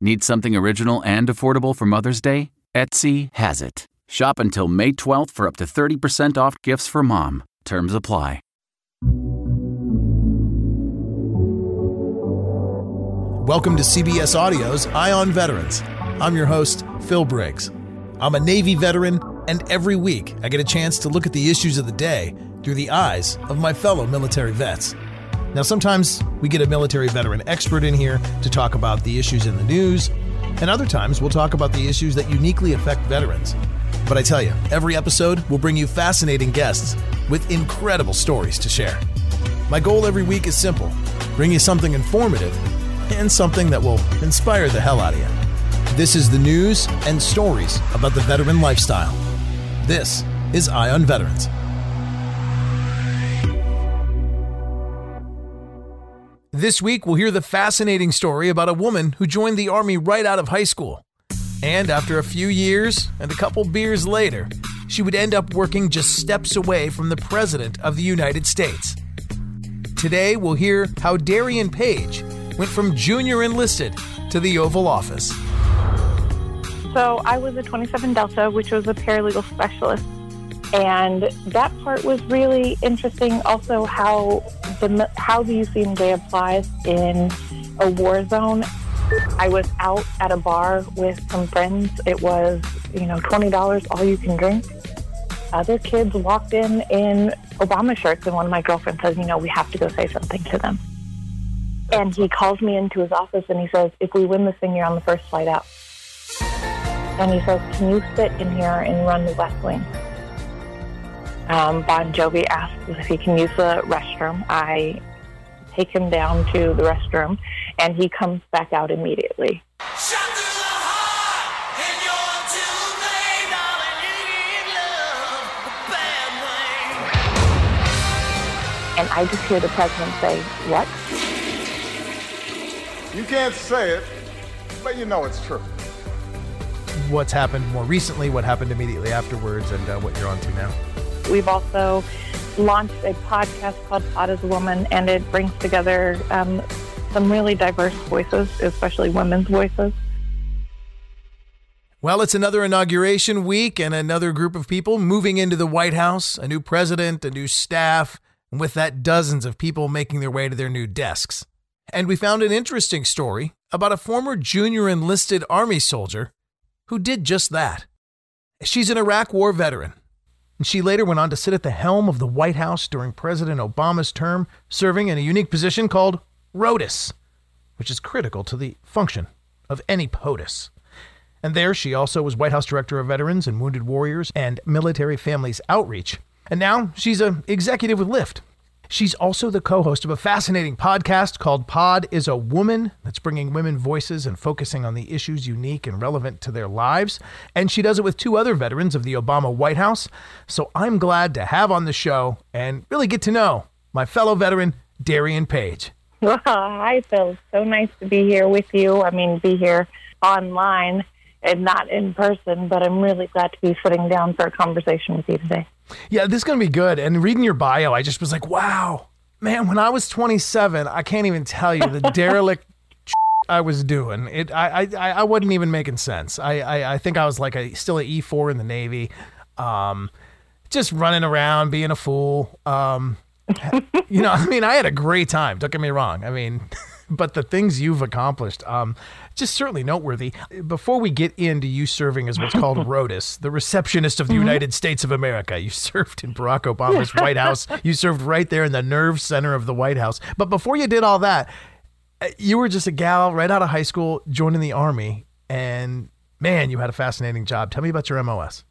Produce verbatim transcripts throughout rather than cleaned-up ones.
Need something original and affordable for Mother's Day? Etsy has it. Shop until May twelfth for up to thirty percent off gifts for mom. Terms apply. Welcome to C B S Audio's Eye on Veterans. I'm your host, Phil Briggs. I'm a Navy veteran, and every week I get a chance to look at the issues of the day through the eyes of my fellow military vets. Now, sometimes we get a military veteran expert in here to talk about the issues in the news, and other times we'll talk about the issues that uniquely affect veterans. But I tell you, every episode will bring you fascinating guests with incredible stories to share. My goal every week is simple: bring you something informative and something that will inspire the hell out of you. This is the news and stories about the veteran lifestyle. This is Eye on Veterans. This week, we'll hear the fascinating story about a woman who joined the Army right out of high school. And after a few years and a couple beers later, she would end up working just steps away from the President of the United States. Today, we'll hear how Darian Page went from junior enlisted to the Oval Office. So I was a twenty-seven Delta, which was a paralegal specialist. And that part was really interesting, also how the how the U C M J applies in a war zone. I was out at a bar with some friends. It was, you know, twenty dollars, all you can drink. Other kids walked in in Obama shirts, and one of my girlfriends says, you know, we have to go say something to them. And he calls me into his office, and he says, if we win this thing, you're on the first flight out. And he says, can you sit in here and run the West Wing? Um, Bon Jovi asks if he can use the restroom. I take him down to the restroom, and he comes back out immediately. Shut through the heart, and you're too late, darling, you need love the bad way. And I just hear the president say, what? You can't say it, but you know it's true. What's happened more recently, what happened immediately afterwards, and uh, what you're on to now. We've also launched a podcast called Pod is a Woman, and it brings together um, some really diverse voices, especially women's voices. Well, it's another inauguration week and another group of people moving into the White House, a new president, a new staff, and with that, dozens of people making their way to their new desks. And we found an interesting story about a former junior enlisted Army soldier who did just that. She's an Iraq War veteran. And she later went on to sit at the helm of the White House during President Obama's term, serving in a unique position called ROTUS, which is critical to the function of any POTUS. And there she also was White House Director of Veterans and Wounded Warriors and Military Families Outreach. And now she's an executive with Lyft. She's also the co-host of a fascinating podcast called Pod is a Woman, that's bringing women voices and focusing on the issues unique and relevant to their lives. And she does it with two other veterans of the Obama White House. So I'm glad to have on the show and really get to know my fellow veteran, Darian Page. Well, hi, Phil. So nice to be here with you. I mean, be here online and not in person, but I'm really glad to be sitting down for a conversation with you today. Yeah, this is going to be good. And reading your bio, I just was like, wow, man, when I was twenty-seven, I can't even tell you the derelict I was doing. It I I, I wasn't even making sense. I, I, I think I was like a still an E four in the Navy, um, just running around being a fool. Um, you know, I mean, I had a great time. Don't get me wrong. I mean, but the things you've accomplished, um, just certainly noteworthy. Before we get into you serving as what's called ROTUS, the receptionist of the mm-hmm. United States of America, you served in Barack Obama's White House. You served right there in the nerve center of the White House. But before you did all that, you were just a gal right out of high school, joining the Army, and man, you had a fascinating job. Tell me about your M O S.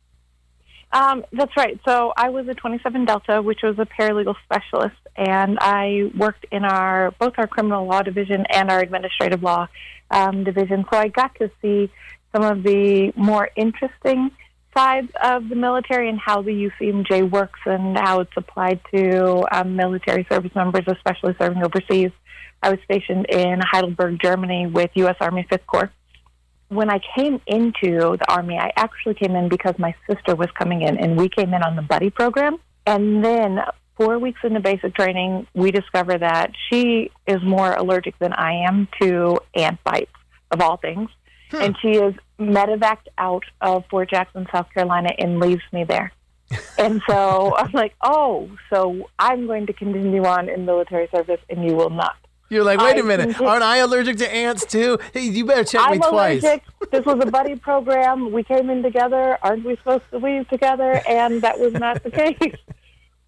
Um, that's right. So I was a twenty-seven Delta, which was a paralegal specialist, and I worked in our both our criminal law division and our administrative law um, division. So I got to see some of the more interesting sides of the military and how the U C M J works and how it's applied to um, military service members, especially serving overseas. I was stationed in Heidelberg, Germany with U S Army Fifth Corps. When I came into the Army, I actually came in because my sister was coming in, and we came in on the buddy program. And then four weeks into basic training, we discover that she is more allergic than I am to ant bites, of all things. Hmm. And she is medevaced out of Fort Jackson, South Carolina, and leaves me there. And so I'm like, oh, so I'm going to continue on in military service, and you will not. You're like, wait a minute, aren't I allergic to ants too? Hey, you better check I'm me twice. Allergic. This was a buddy program. We came in together. Aren't we supposed to leave together? And that was not the case.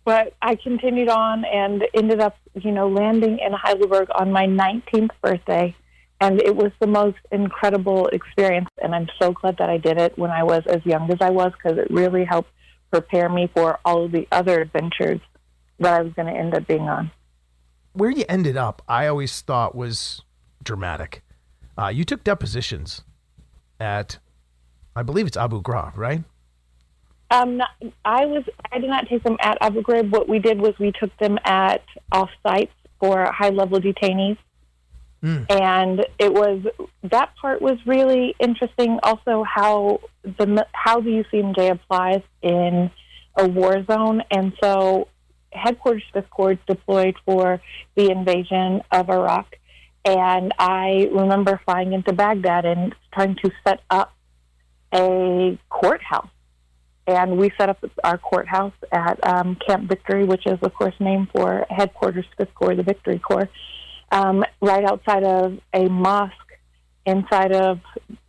But I continued on and ended up, you know, landing in Heidelberg on my nineteenth birthday. And it was the most incredible experience. And I'm so glad that I did it when I was as young as I was, because it really helped prepare me for all of the other adventures that I was going to end up being on. Where you ended up, I always thought was dramatic. Uh, you took depositions at, I believe it's Abu Ghraib, right? Um, not, I was. I did not take them at Abu Ghraib. What we did was we took them at off-sites for high-level detainees. Mm. And it was, that part was really interesting. Also, how the how the U C M J applies in a war zone, and so. Headquarters Fifth Corps deployed for the invasion of Iraq, and I remember flying into Baghdad and trying to set up a courthouse. And we set up our courthouse at um, Camp Victory, which is, of course, named for Headquarters Fifth Corps, the Victory Corps, um, right outside of a mosque inside of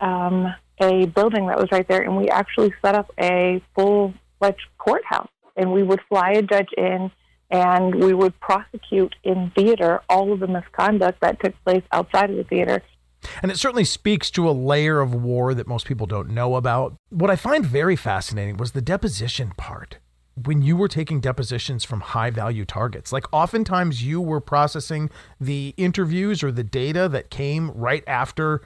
um, a building that was right there. And we actually set up a full-fledged courthouse. And we would fly a judge in, and we would prosecute in theater all of the misconduct that took place outside of the theater. And it certainly speaks to a layer of war that most people don't know about. What I find very fascinating was the deposition part. When you were taking depositions from high-value targets, like oftentimes you were processing the interviews or the data that came right after,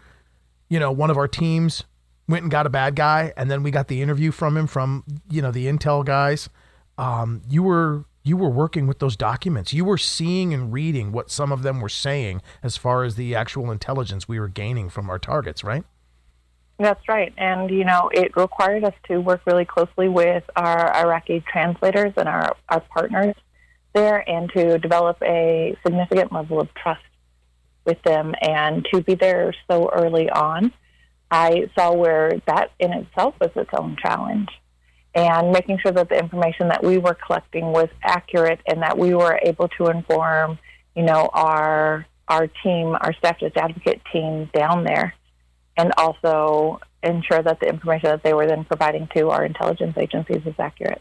you know, one of our teams went and got a bad guy, and then we got the interview from him from, you know, the intel guys. Um, you were you were working with those documents. You were seeing and reading what some of them were saying as far as the actual intelligence we were gaining from our targets, right? That's right. And, you know, it required us to work really closely with our Iraqi translators and our, our partners there, and to develop a significant level of trust with them, and to be there so early on. I saw where that in itself was its own challenge. And making sure that the information that we were collecting was accurate, and that we were able to inform, you know, our our team, our staff just advocate team down there, and also ensure that the information that they were then providing to our intelligence agencies is accurate.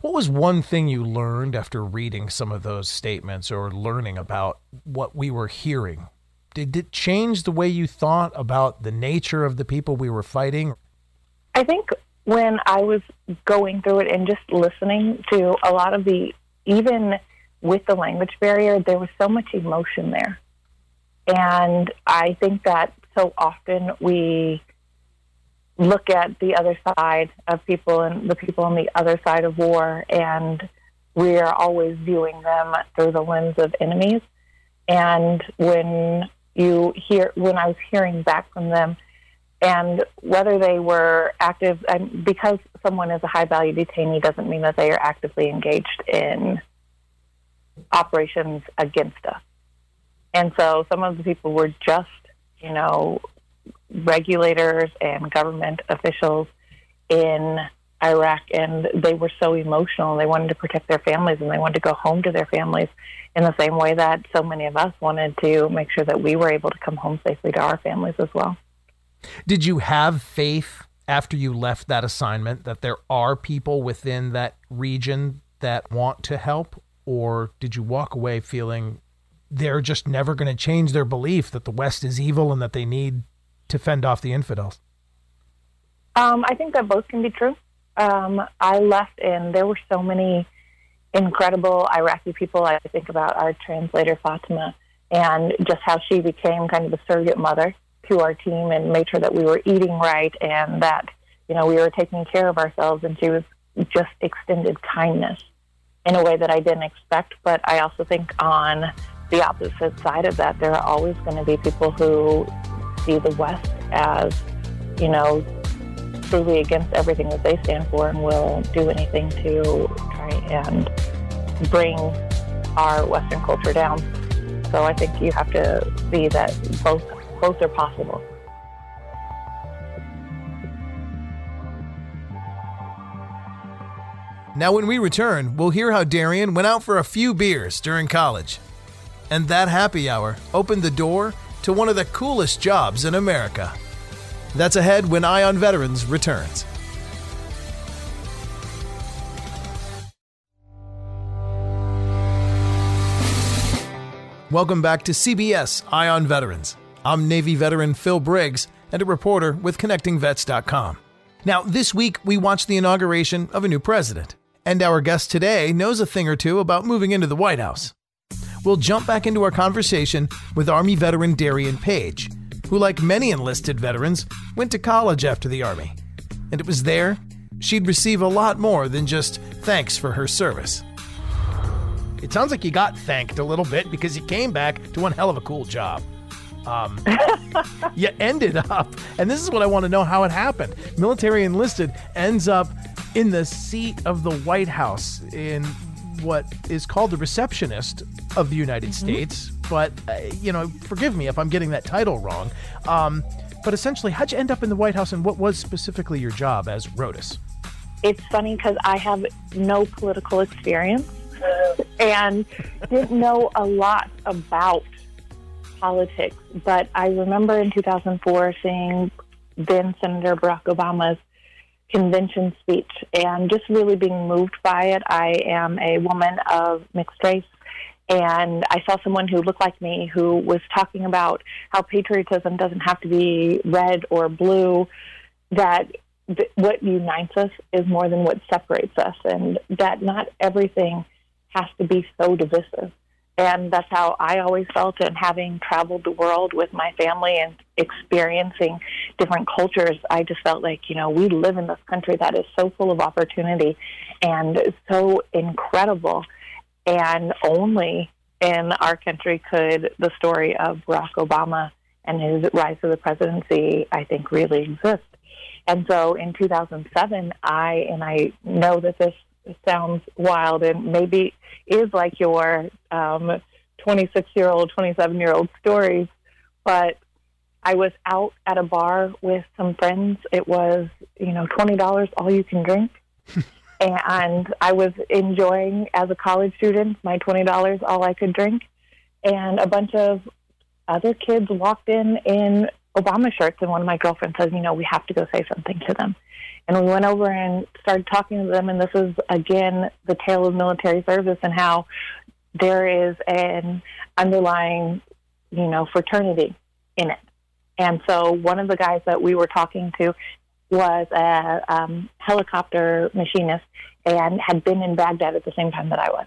What was one thing you learned after reading some of those statements or learning about what we were hearing? Did it change the way you thought about the nature of the people we were fighting? I think when I was going through it and just listening to a lot of the, even with the language barrier, there was so much emotion there. And I think that so often we look at the other side of people and the people on the other side of war, and we are always viewing them through the lens of enemies. And when you hear, when I was hearing back from them, and whether they were active, and because someone is a high-value detainee doesn't mean that they are actively engaged in operations against us. And so some of the people were just you know, regulators and government officials in Iraq, and they were so emotional. They wanted to protect their families, and they wanted to go home to their families in the same way that so many of us wanted to make sure that we were able to come home safely to our families as well. Did you have faith after you left that assignment that there are people within that region that want to help, or did you walk away feeling they're just never going to change their belief that the West is evil and that they need to fend off the infidels? Um, I think that both can be true. Um, I left and there were so many incredible Iraqi people. I think about our translator, Fatima, and just how she became kind of a surrogate mother to our team and made sure that we were eating right and that, you know, we were taking care of ourselves. And she was just extended kindness in a way that I didn't expect. But I also think on the opposite side of that, there are always going to be people who see the West as, you know, truly against everything that they stand for and will do anything to try and bring our Western culture down. So I think you have to see that both Both are possible. Now, when we return, we'll hear how Darian went out for a few beers during college. And that happy hour opened the door to one of the coolest jobs in America. That's ahead when Eye on Veterans returns. Welcome back to C B S Eye on Veterans. I'm Navy veteran Phil Briggs and a reporter with Connecting Vets dot com. Now, this week, we watched the inauguration of a new president. And our guest today knows a thing or two about moving into the White House. We'll jump back into our conversation with Army veteran Darian Page, who, like many enlisted veterans, went to college after the Army. And it was there she'd receive a lot more than just thanks for her service. It sounds like you got thanked a little bit because you came back to one hell of a cool job. Um, you ended up, and this is what I want to know how it happened. Military enlisted ends up in the seat of the White House in what is called the receptionist of the United mm-hmm. States. But, uh, you know, forgive me if I'm getting that title wrong. Um, but essentially, how'd you end up in the White House, and what was specifically your job as ROTUS? It's funny because I have no political experience and didn't know a lot about politics, but I remember in two thousand four seeing then Senator Barack Obama's convention speech and just really being moved by it. I am a woman of mixed race, and I saw someone who looked like me who was talking about how patriotism doesn't have to be red or blue, that th- what unites us is more than what separates us, and that not everything has to be so divisive. And that's how I always felt, and having traveled the world with my family and experiencing different cultures, I just felt like, you know, we live in this country that is so full of opportunity and so incredible. And only in our country could the story of Barack Obama and his rise to the presidency, I think, really exist. And so in two thousand seven, I, and I know that this sounds wild and maybe is like your um, twenty-six-year-old, twenty-seven-year-old stories, but I was out at a bar with some friends. It was, you know, twenty dollars all you can drink, and I was enjoying, as a college student, my twenty dollars all I could drink, and a bunch of other kids walked in in Obama shirts, and one of my girlfriends says, you know, we have to go say something to them. And we went over and started talking to them, and this is, again, the tale of military service and how there is an underlying, you know, fraternity in it. And so one of the guys that we were talking to was a um, helicopter machinist and had been in Baghdad at the same time that I was.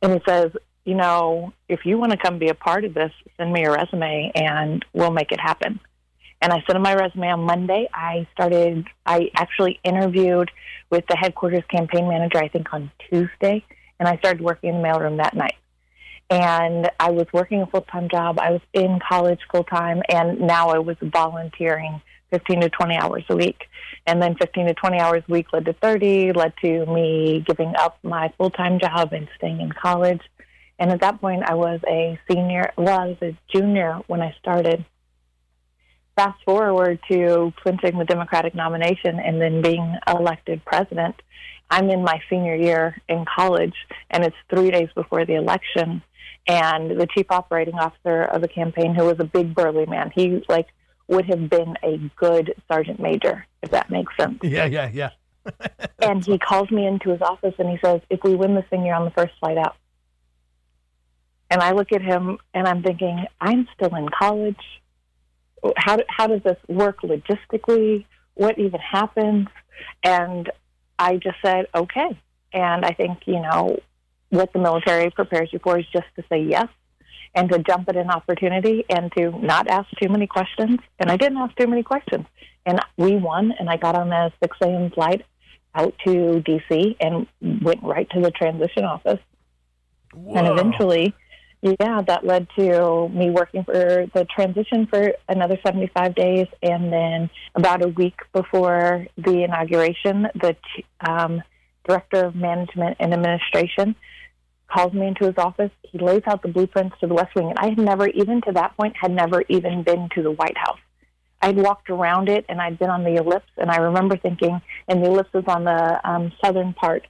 And he says, you know, if you want to come be a part of this, send me your resume and we'll make it happen. And I sent in my resume on Monday. I started, I actually interviewed with the headquarters campaign manager, I think on Tuesday, and I started working in the mailroom that night. And I was working a full-time job. I was in college full-time, and now I was volunteering fifteen to twenty hours a week. And then fifteen to twenty hours a week led to thirty, led to me giving up my full-time job and staying in college. And at that point, I was a senior, well, I was a junior when I started. fast forward to clinching the Democratic nomination and then being elected president. I'm in my senior year in college, and it's three days before the election. And the chief operating officer of the campaign, who was a big burly man, he like would have been a good sergeant major, if that makes sense. Yeah, yeah, yeah. And he calls me into his office and he says, if we win this thing, you're on the first flight out. And I look at him and I'm thinking, I'm still in college. How how does this work logistically? What even happens? And I just said, okay. And I think, you know, what the military prepares you for is just to say yes and to jump at an opportunity and to not ask too many questions. And I didn't ask too many questions. And we won, and I got on a six a.m. flight out to D C and went right to the transition office. Whoa. And eventually, yeah, that led to me working for the transition for another seventy-five days. And then about a week before the inauguration, the um, director of management and administration calls me into his office. He lays out the blueprints to the West Wing. And I had never, even to that point, had never even been to the White House. I'd walked around it, and I'd been on the ellipse, and I remember thinking, and the ellipse was on the um, southern part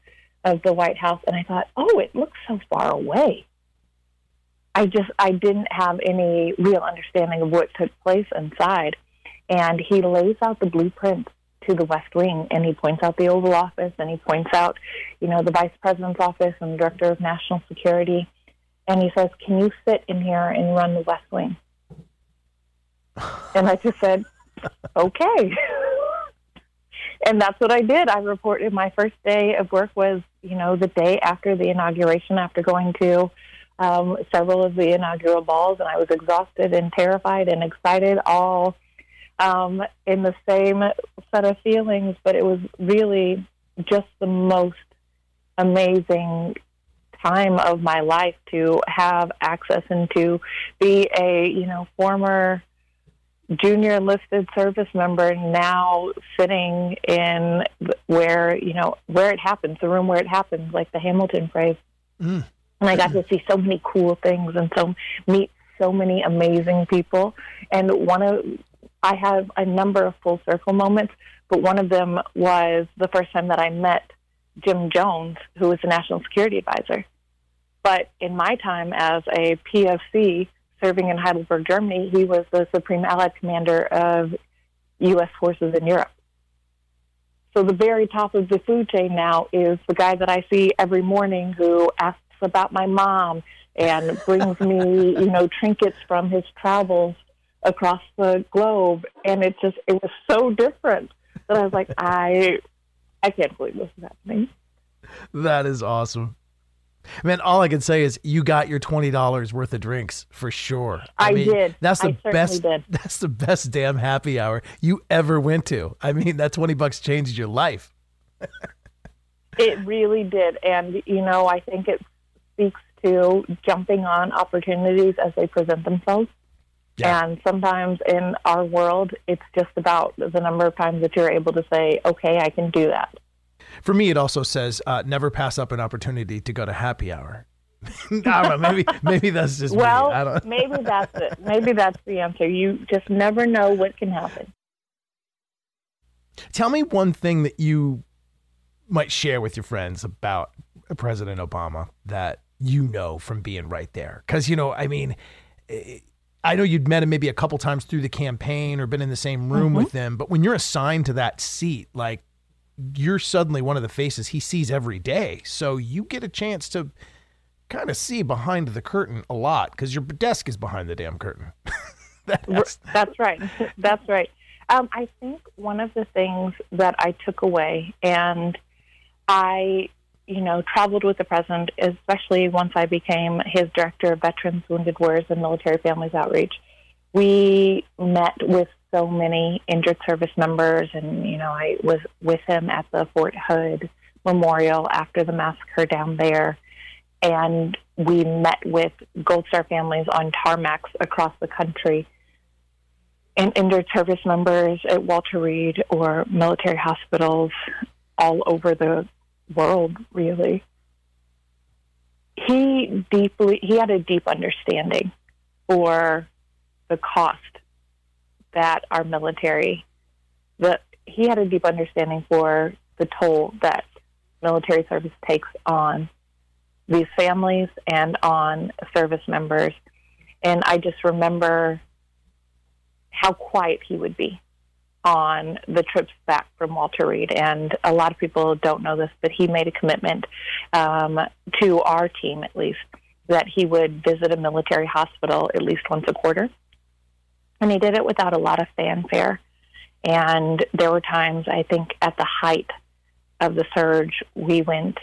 of the White House, and I thought, oh, it looks so far away. I just, I didn't have any real understanding of what took place inside. And he lays out the blueprint to the West Wing, and he points out the Oval Office, and he points out, you know, the Vice President's office and the Director of National Security, and he says, can you sit in here and run the West Wing? And I just said, okay. And that's what I did. I reported my first day of work was, you know, the day after the inauguration, after going to um, several of the inaugural balls. And I was exhausted and terrified and excited, all um, in the same set of feelings. But it was really just the most amazing time of my life to have access and to be a, you know, former junior enlisted service member now sitting in where, you know, where it happens, the room where it happens, like the Hamilton phrase. Mm. And I got mm. to see so many cool things and so meet so many amazing people. And one of, I have a number of full circle moments, but one of them was the first time that I met Jim Jones, who was the National Security Advisor. But in my time as a P F C, serving in Heidelberg, Germany, he was the Supreme Allied Commander of U S forces in Europe. So the very top of the food chain now is the guy that I see every morning who asks about my mom and brings me, you know, trinkets from his travels across the globe. And it just, it was so different that I was like, I, I can't believe this is happening. That is awesome. Man, all I can say is you got your twenty dollars worth of drinks for sure. I, I mean, did. That's the I best. Did. That's the best damn happy hour you ever went to. I mean, that twenty bucks changed your life. It really did. And, you know, I think it speaks to jumping on opportunities as they present themselves. Yeah. And sometimes in our world, it's just about the number of times that you're able to say, okay, I can do that. For me, it also says uh, never pass up an opportunity to go to happy hour. I don't know, maybe maybe that's just well, me. I don't know. Maybe that's it. Maybe that's the answer. You just never know what can happen. Tell me one thing that you might share with your friends about President Obama that you know from being right there, because you know, I mean. It, I know you'd met him maybe a couple times through the campaign or been in the same room mm-hmm. with him, but when you're assigned to that seat, like. You're suddenly one of the faces he sees every day. So you get a chance to kind of see behind the curtain a lot because your desk is behind the damn curtain. That's... That's right. That's right. Um, I think one of the things that I took away, and I, you know, traveled with the president, especially once I became his director of Veterans, Wounded Warriors, and Military Families Outreach. We met with so many injured service members, and, you know, I was with him at the Fort Hood Memorial after the massacre down there, and we met with Gold Star families on tarmacs across the country and injured service members at Walter Reed or military hospitals all over the world, really. He deeply, he had a deep understanding for the cost that our military, the, he had a deep understanding for the toll that military service takes on these families and on service members. And I just remember how quiet he would be on the trips back from Walter Reed. And a lot of people don't know this, but he made a commitment um, to our team, at least, that he would visit a military hospital at least once a quarter. And he did it without a lot of fanfare. And there were times, I think, at the height of the surge, we went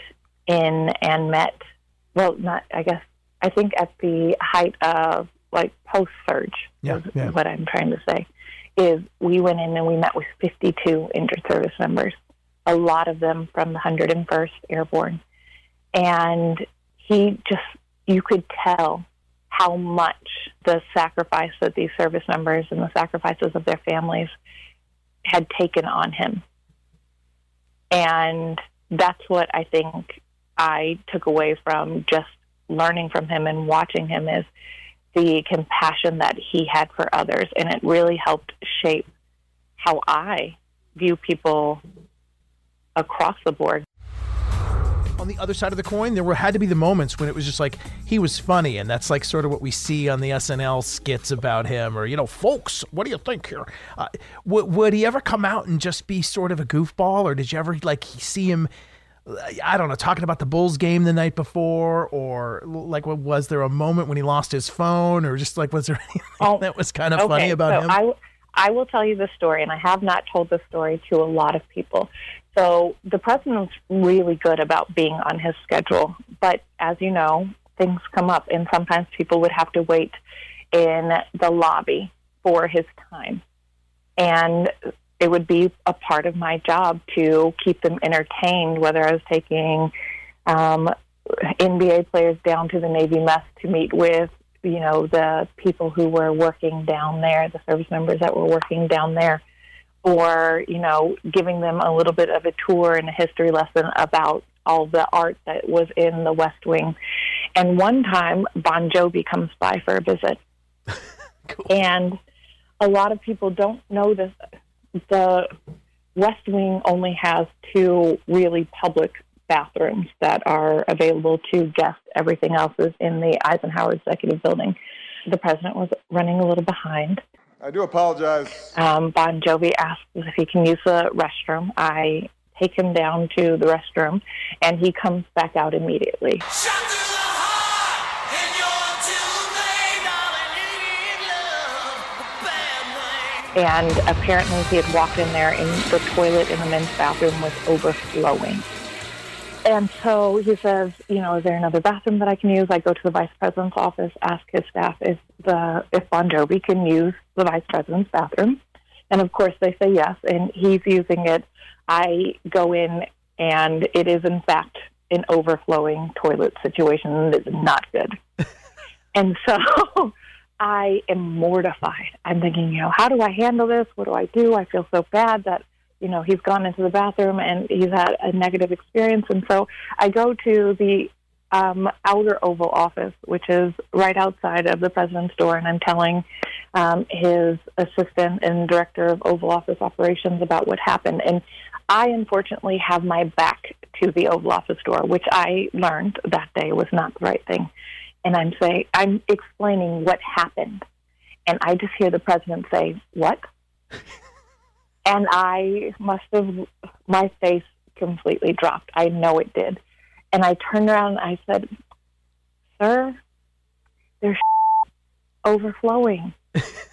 in and met, well, not, I guess, I think at the height of, like, post-surge, yeah, is yeah. what I'm trying to say, is we went in and we met with fifty-two injured service members, a lot of them from the one hundred first Airborne. And he just, you could tell how much the sacrifice that these service members and the sacrifices of their families had taken on him. And that's what I think I took away from just learning from him and watching him, is the compassion that he had for others. And it really helped shape how I view people across the board. On the other side of the coin, there were had to be the moments when it was just like, he was funny, and that's like sort of what we see on the S N L skits about him, or, you know, folks, what do you think here? Uh, w- would he ever come out and just be sort of a goofball, or did you ever, like, see him, I don't know, talking about the Bulls game the night before, or, like, what, was there a moment when he lost his phone, or just, like, was there anything oh, that was kind of okay, funny about so him? I, I will tell you the story, and I have not told the story to a lot of people. So the president's really good about being on his schedule, but as you know, things come up, and sometimes people would have to wait in the lobby for his time. And it would be a part of my job to keep them entertained, whether I was taking um, N B A players down to the Navy mess to meet with, you know, the people who were working down there, the service members that were working down there, or, you know, giving them a little bit of a tour and a history lesson about all the art that was in the West Wing. And one time, Bon Jovi comes by for a visit. Cool. And a lot of people don't know this. The West Wing only has two really public bathrooms that are available to guests. Everything else is in the Eisenhower Executive Building. The president was running a little behind. I do apologize. Um, Bon Jovi asks if he can use the restroom. I take him down to the restroom, and he comes back out immediately. Shut the heart, and you're too late, darling, in love, a bad way. And apparently he had walked in there, and the toilet in the men's bathroom was overflowing. And so he says, you know, is there another bathroom that I can use? I go to the vice president's office, ask his staff if the if Bon Jovi can use the vice president's bathroom. And, of course, they say yes, and he's using it. I go in, and it is, in fact, an overflowing toilet situation that is not good. And so I am mortified. I'm thinking, you know, how do I handle this? What do I do? I feel so bad that, you know, he's gone into the bathroom and he's had a negative experience. And so I go to the um, outer Oval Office, which is right outside of the president's door, and I'm telling um, his assistant and director of Oval Office operations about what happened. And I, unfortunately, have my back to the Oval Office door, which I learned that day was not the right thing. And I'm saying, I'm explaining what happened. And I just hear the president say, "What?" And I must have, my face completely dropped. I know it did. And I turned around and I said, "Sir, there's overflowing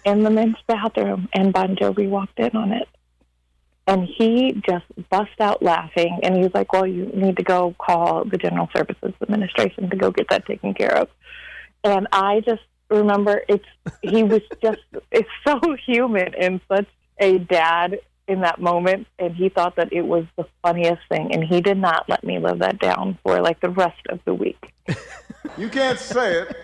in the men's bathroom." And Bon Jovi walked in on it. And he just bust out laughing. And he was like, "Well, you need to go call the General Services Administration to go get that taken care of." And I just remember it's, he was just, it's so human and such a dad in that moment, and he thought that it was the funniest thing, and he did not let me live that down for, like, the rest of the week. You can't say it,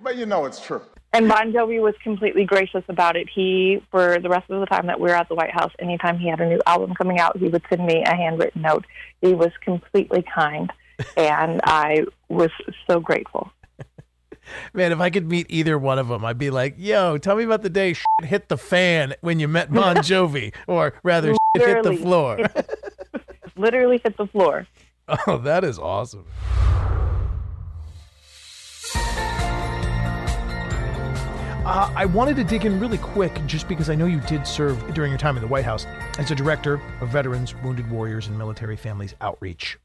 but you know it's true. And Bon Jovi was completely gracious about it. He, for the rest of the time that we were at the White House, anytime he had a new album coming out, he would send me a handwritten note. He was completely kind, and I was so grateful. Man, if I could meet either one of them, I'd be like, yo, tell me about the day shit hit the fan when you met Bon Jovi, or rather shit hit the floor. Literally hit the floor. Oh, that is awesome. Uh, I wanted to dig in really quick, just because I know you did serve during your time in the White House as a director of Veterans, Wounded Warriors, and Military Families Outreach.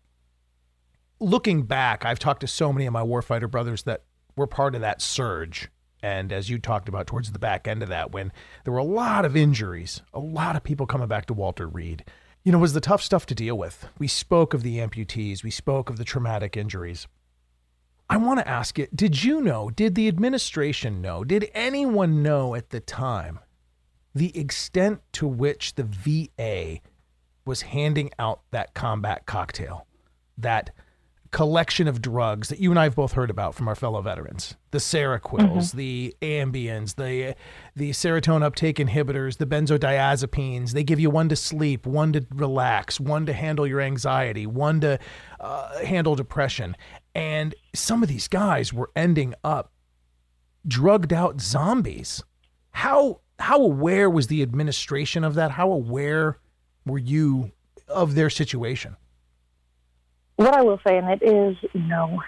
Looking back, I've talked to so many of my warfighter brothers that were part of that surge. And as you talked about towards the back end of that, when there were a lot of injuries, a lot of people coming back to Walter Reed, you know, it was the tough stuff to deal with. We spoke of the amputees. We spoke of the traumatic injuries. I want to ask you, did you know, did the administration know, did anyone know at the time the extent to which the V A was handing out that combat cocktail, that collection of drugs that you and I have both heard about from our fellow veterans, the Seroquels, mm-hmm. the Ambiens, the, the serotonin uptake inhibitors, the benzodiazepines? They give you one to sleep, one to relax, one to handle your anxiety, one to uh, handle depression. And some of these guys were ending up drugged out zombies. How, how aware was the administration of that? How aware were you of their situation? What I will say, and it is, you know,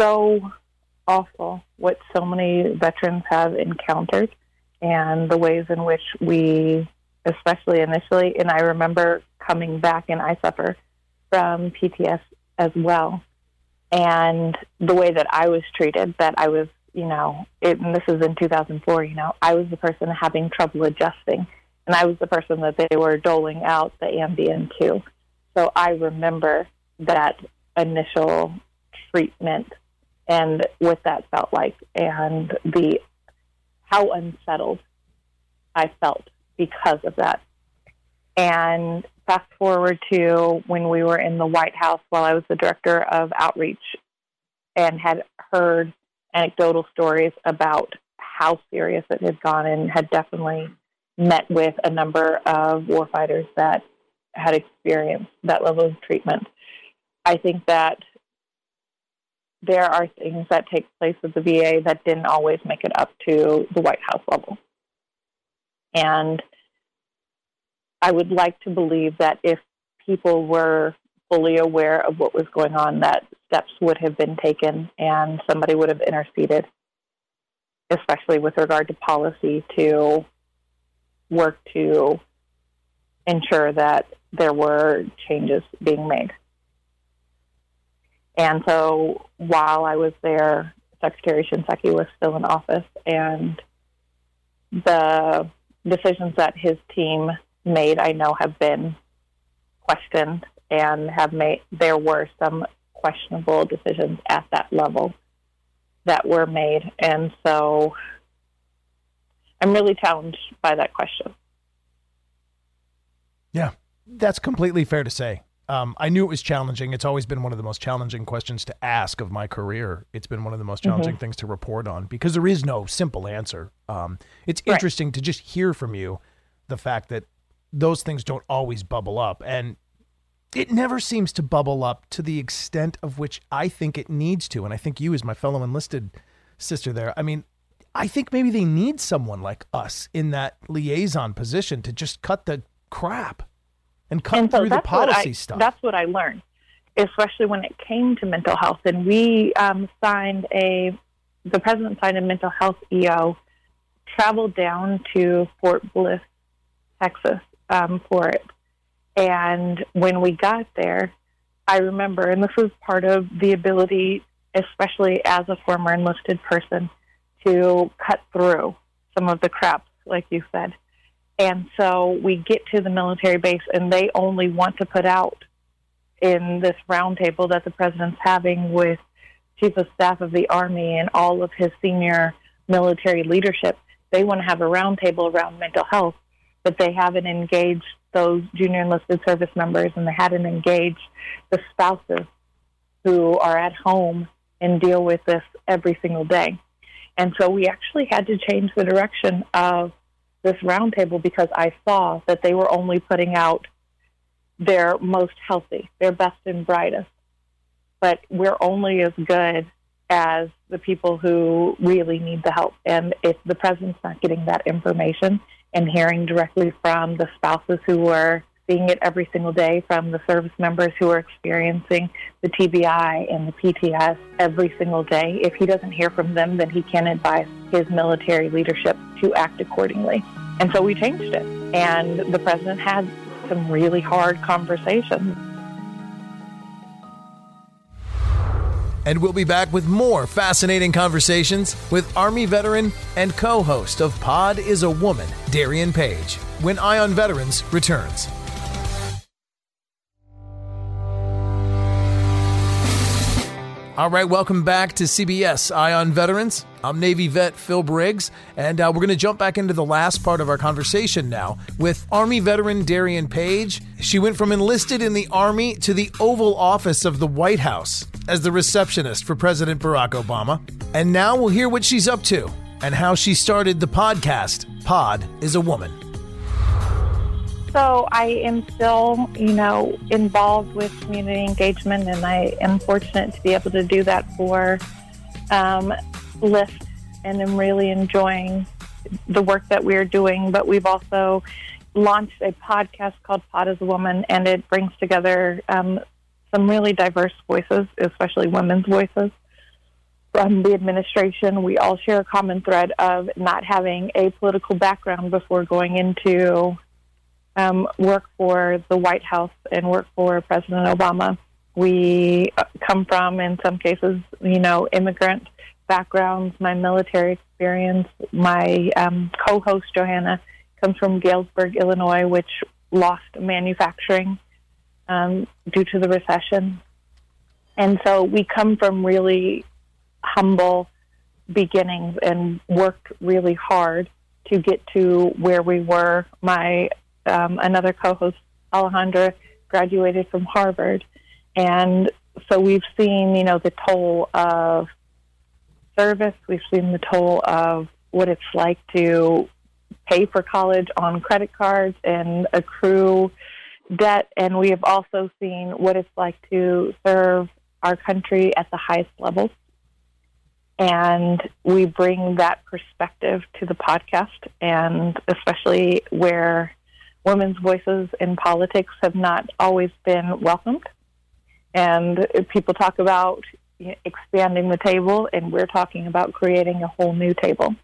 so awful what so many veterans have encountered and the ways in which we, especially initially, and I remember coming back, and I suffer from P T S as well, and the way that I was treated, that I was, you know, it, and this is in two thousand four, you know, I was the person having trouble adjusting, and I was the person that they were doling out the Ambien to. So I remember that initial treatment and what that felt like, and the how unsettled I felt because of that. And fast forward to when we were in the White House while I was the director of outreach, and had heard anecdotal stories about how serious it had gone, and had definitely met with a number of warfighters that had experienced that level of treatment. I think that there are things that take place with the V A that didn't always make it up to the White House level. And I would like to believe that if people were fully aware of what was going on, that steps would have been taken and somebody would have interceded, especially with regard to policy, to work to ensure that there were changes being made. And so while I was there, Secretary Shinseki was still in office, and the decisions that his team made, I know, have been questioned, and have made, there were some questionable decisions at that level that were made. And so I'm really challenged by that question. Yeah, that's completely fair to say. Um, I knew it was challenging. It's always been one of the most challenging questions to ask of my career. It's been one of the most challenging mm-hmm. things to report on, because there is no simple answer. Um, it's right. interesting to just hear from you the fact that those things don't always bubble up. And it never seems to bubble up to the extent of which I think it needs to. And I think you, as my fellow enlisted sister there, I mean, I think maybe they need someone like us in that liaison position to just cut the crap and cut and so through the policy I, stuff. That's what I learned, especially when it came to mental health. And we um, signed a, the president signed a mental health E O, traveled down to Fort Bliss, Texas, um, for it. And when we got there, I remember, and this was part of the ability, especially as a former enlisted person, to cut through some of the crap, like you said. And so we get to the military base, and they only want to put out in this roundtable that the president's having with Chief of Staff of the Army and all of his senior military leadership. They want to have a roundtable around mental health, but they haven't engaged those junior enlisted service members, and they hadn't engaged the spouses who are at home and deal with this every single day. And so we actually had to change the direction of this roundtable, because I saw that they were only putting out their most healthy, their best and brightest. But we're only as good as the people who really need the help. And if the president's not getting that information and hearing directly from the spouses who are seeing it every single day, from the service members who are experiencing the T B I and the P T S every single day, if he doesn't hear from them, then he can advise his military leadership to act accordingly. And so we changed it. And the president had some really hard conversations. And we'll be back with more fascinating conversations with Army veteran and co-host of Pod is a Woman, Darian Page, when Eye on Veterans returns. All right, welcome back to C B S Eye on Veterans. I'm Navy vet Phil Briggs, and uh, we're going to jump back into the last part of our conversation now with Army veteran Darian Page. She went from enlisted in the Army to the Oval Office of the White House as the receptionist for President Barack Obama. And now we'll hear what she's up to and how she started the podcast, Pod is a Woman. So I am still, you know, involved with community engagement, and I am fortunate to be able to do that for um, Lyft, and I'm really enjoying the work that we're doing. But we've also launched a podcast called Pod is a Woman, and it brings together um, some really diverse voices, especially women's voices from the administration. We all share a common thread of not having a political background before going into Um, work for the White House and work for President Obama. We come from, in some cases, you know, immigrant backgrounds. My military experience, my um, co-host, Johanna, comes from Galesburg, Illinois, which lost manufacturing um, due to the recession. And so we come from really humble beginnings and worked really hard to get to where we were. My Um, another co-host, Alejandra, graduated from Harvard. And so we've seen, you know, the toll of service. We've seen the toll of what it's like to pay for college on credit cards and accrue debt. And we have also seen what it's like to serve our country at the highest levels. And we bring that perspective to the podcast, and especially where women's voices in politics have not always been welcomed. And people talk about expanding the table, and we're talking about creating a whole new table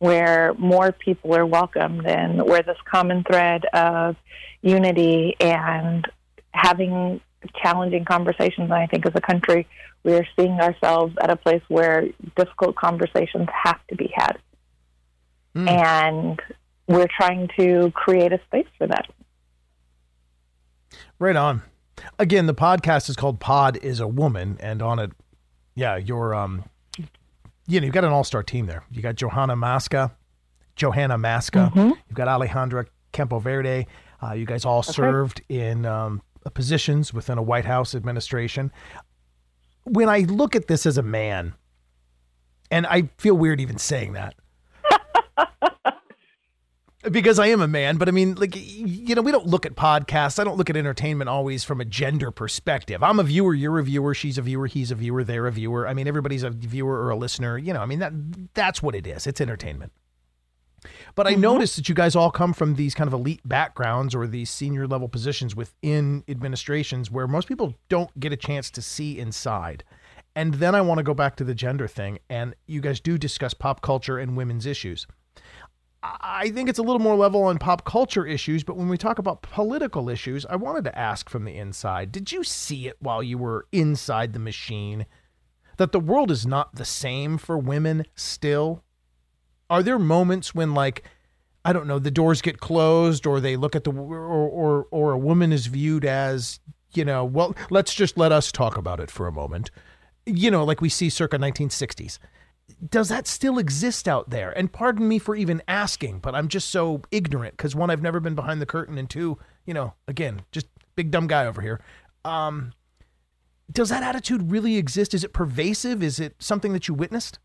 where more people are welcomed and where this common thread of unity and having challenging conversations. And I think as a country, we are seeing ourselves at a place where difficult conversations have to be had. Mm. And we're trying to create a space for that. Right on. Again, the podcast is called Pod is a Woman, and on it, yeah, you're, um, you know, you've got an all-star team there. You got Johanna Maska, Johanna Maska. Mm-hmm. You've got Alejandra Campoverde. Uh, you guys all That's served right. in um, positions within a White House administration. When I look at this as a man, and I feel weird even saying that, because I am a man, but I mean, like, you know, we don't look at podcasts. I don't look at entertainment always from a gender perspective. I'm a viewer, you're a viewer, she's a viewer, he's a viewer, they're a viewer. I mean, everybody's a viewer or a listener. You know, I mean, that that's what it is. It's entertainment. But I mm-hmm. noticed that you guys all come from these kind of elite backgrounds or these senior level positions within administrations where most people don't get a chance to see inside. And then I want to go back to the gender thing. And you guys do discuss pop culture and women's issues. I think it's a little more level on pop culture issues, but when we talk about political issues, I wanted to ask from the inside, did you see it while you were inside the machine that the world is not the same for women still? Are there moments when, like, I don't know, the doors get closed or they look at the, or, or, or a woman is viewed as, you know, well, let's just let us talk about it for a moment. You know, like we see circa nineteen sixties. Does that still exist out there? And pardon me for even asking, but I'm just so ignorant because, one, I've never been behind the curtain, and two, you know, again, just big dumb guy over here. Um, does that attitude really exist? Is it pervasive? Is it something that you witnessed?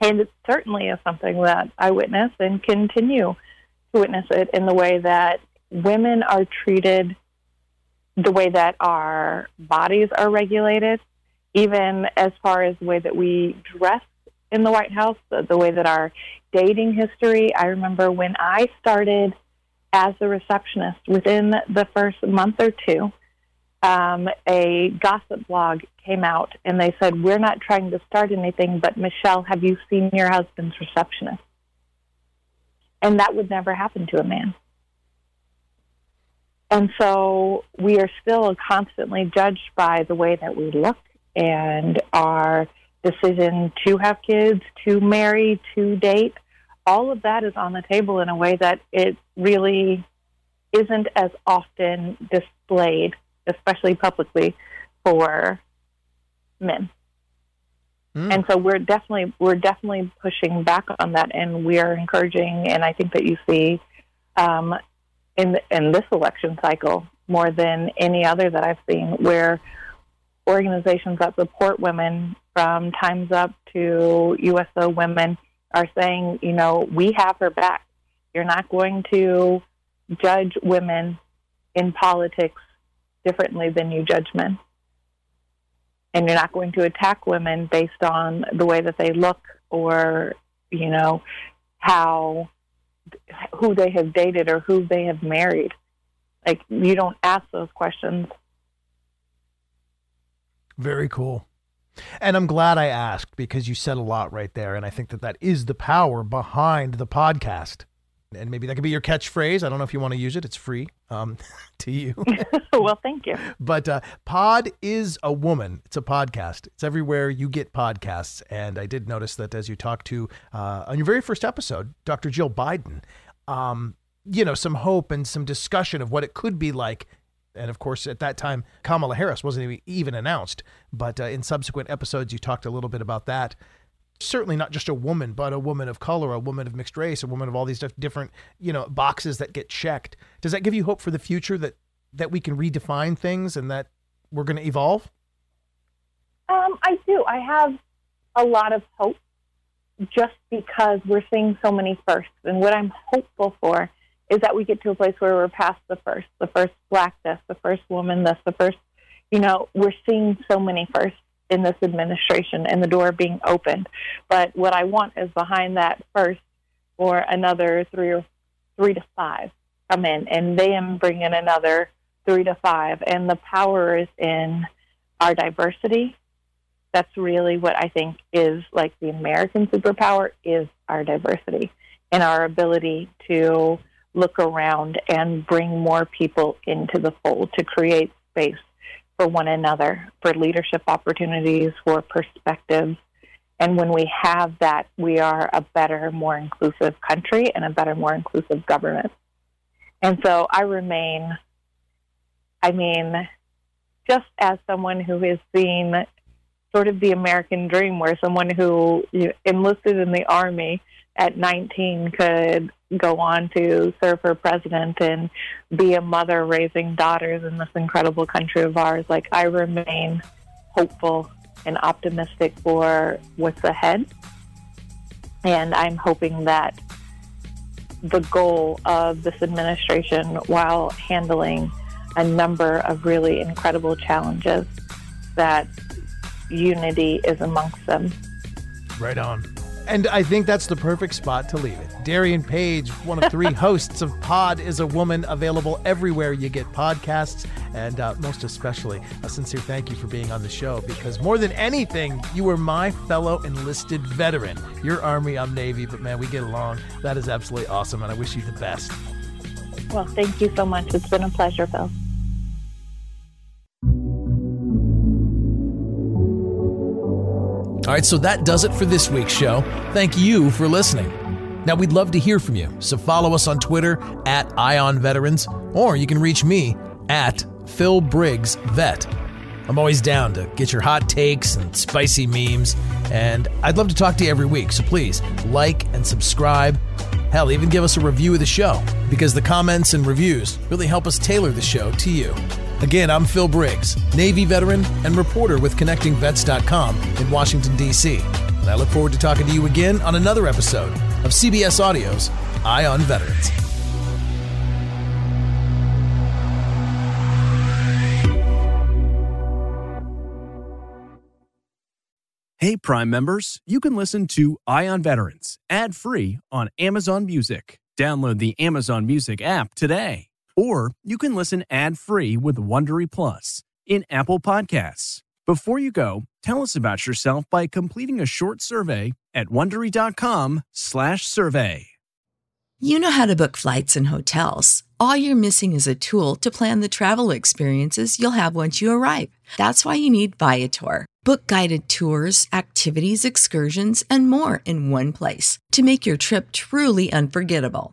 And it certainly is something that I witnessed and continue to witness it in the way that women are treated, the way that our bodies are regulated, even as far as the way that we dress in the White House, the, the way that our dating history. I remember when I started as a receptionist, within the first month or two, um, a gossip blog came out, and they said, "We're not trying to start anything, but Michelle, have you seen your husband's receptionist?" And that would never happen to a man. And so we are still constantly judged by the way that we look and our decision to have kids, to marry, to date. All of that is on the table in a way that it really isn't as often displayed, especially publicly, for men. Mm. And so we're definitely we're definitely pushing back on that, and we are encouraging. And I think that you see um, in the, in this election cycle more than any other that I've seen, where organizations that support women, from Time's Up to U S O Women, are saying, you know, we have her back. You're not going to judge women in politics differently than you judge men. And you're not going to attack women based on the way that they look or, you know, how, who they have dated or who they have married. Like, you don't ask those questions. Very cool. And I'm glad I asked, because you said a lot right there. And I think that that is the power behind the podcast. And maybe that could be your catchphrase. I don't know if you want to use it. It's free um, to you. Well, thank you. But uh, Pod is a Woman. It's a podcast. It's everywhere you get podcasts. And I did notice that as you talked to, uh, on your very first episode, Doctor Jill Biden, um, you know, some hope and some discussion of what it could be like. And of course, at that time, Kamala Harris wasn't even announced. But uh, in subsequent episodes, you talked a little bit about that. Certainly not just a woman, but a woman of color, a woman of mixed race, a woman of all these different, you know, boxes that get checked. Does that give you hope for the future that that we can redefine things and that we're going to evolve? Um, I do. I have a lot of hope just because we're seeing so many firsts. And what I'm hopeful for is that we get to a place where we're past the first, the first black death, the first woman death, the first, you know, we're seeing so many firsts in this administration and the door being opened. But what I want is behind that first for another three or three to five come in, and then bring in another three to five. And the power is in our diversity. That's really what I think is like the American superpower, is our diversity and our ability to look around and bring more people into the fold, to create space for one another, for leadership opportunities, for perspectives. And when we have that, we are a better, more inclusive country and a better, more inclusive government. And so I remain, I mean, just as someone who has seen sort of the American dream, where someone who enlisted in the Army at nineteen could go on to serve for president and be a mother raising daughters in this incredible country of ours. Like, I remain hopeful and optimistic for what's ahead. And I'm hoping that the goal of this administration, while handling a number of really incredible challenges, that unity is amongst them. Right on. And I think that's the perfect spot to leave it. Darian Page, one of three hosts of Pod is a Woman, available everywhere you get podcasts. And uh, most especially, a sincere thank you for being on the show, because more than anything, you were my fellow enlisted veteran. You're Army, I'm Navy, but man, we get along. That is absolutely awesome, and I wish you the best. Well, thank you so much. It's been a pleasure, Phil. All right, so that does it for this week's show. Thank you for listening. Now, we'd love to hear from you, so follow us on Twitter at Eye on Veterans, or you can reach me at Phil Briggs Vet. I'm always down to get your hot takes and spicy memes, and I'd love to talk to you every week, so please like and subscribe. Hell, even give us a review of the show, because the comments and reviews really help us tailor the show to you. Again, I'm Phil Briggs, Navy veteran and reporter with Connecting Vets dot com in Washington, D C And I look forward to talking to you again on another episode of C B S Audio's Eye on Veterans. Hey, Prime members, you can listen to Eye on Veterans ad-free on Amazon Music. Download the Amazon Music app today. Or you can listen ad-free with Wondery Plus in Apple Podcasts. Before you go, tell us about yourself by completing a short survey at Wondery.com slash survey. You know how to book flights and hotels. All you're missing is a tool to plan the travel experiences you'll have once you arrive. That's why you need Viator. Book guided tours, activities, excursions, and more in one place to make your trip truly unforgettable.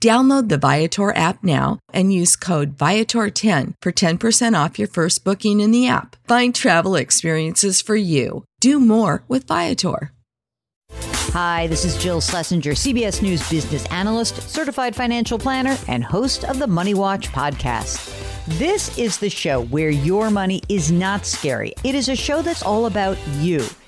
Download the Viator app now and use code Viator ten for ten percent off your first booking in the app. Find travel experiences for you. Do more with Viator. Hi, this is Jill Schlesinger, C B S News business analyst, certified financial planner, and host of the Money Watch podcast. This is the show where your money is not scary. It is a show that's all about you.